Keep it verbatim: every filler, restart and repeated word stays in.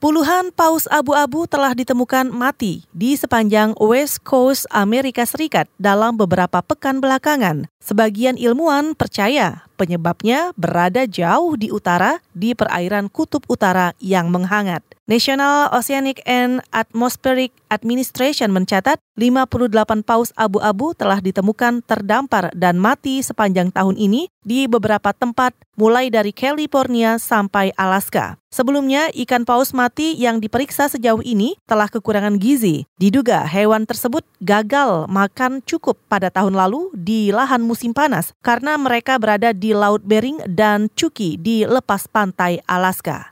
Puluhan paus abu-abu telah ditemukan mati di sepanjang West Coast Amerika Serikat dalam beberapa pekan belakangan. Sebagian ilmuwan percaya penyebabnya berada jauh di utara di perairan kutub utara yang menghangat. National Oceanic and Atmospheric Administration mencatat lima puluh delapan paus abu-abu telah ditemukan terdampar dan mati sepanjang tahun ini di beberapa tempat mulai dari California sampai Alaska. Sebelumnya, ikan paus mati yang diperiksa sejauh ini telah kekurangan gizi. Diduga hewan tersebut gagal makan cukup pada tahun lalu di lahan musim panas karena mereka berada di Laut Bering dan Chukchi di lepas pantai Alaska.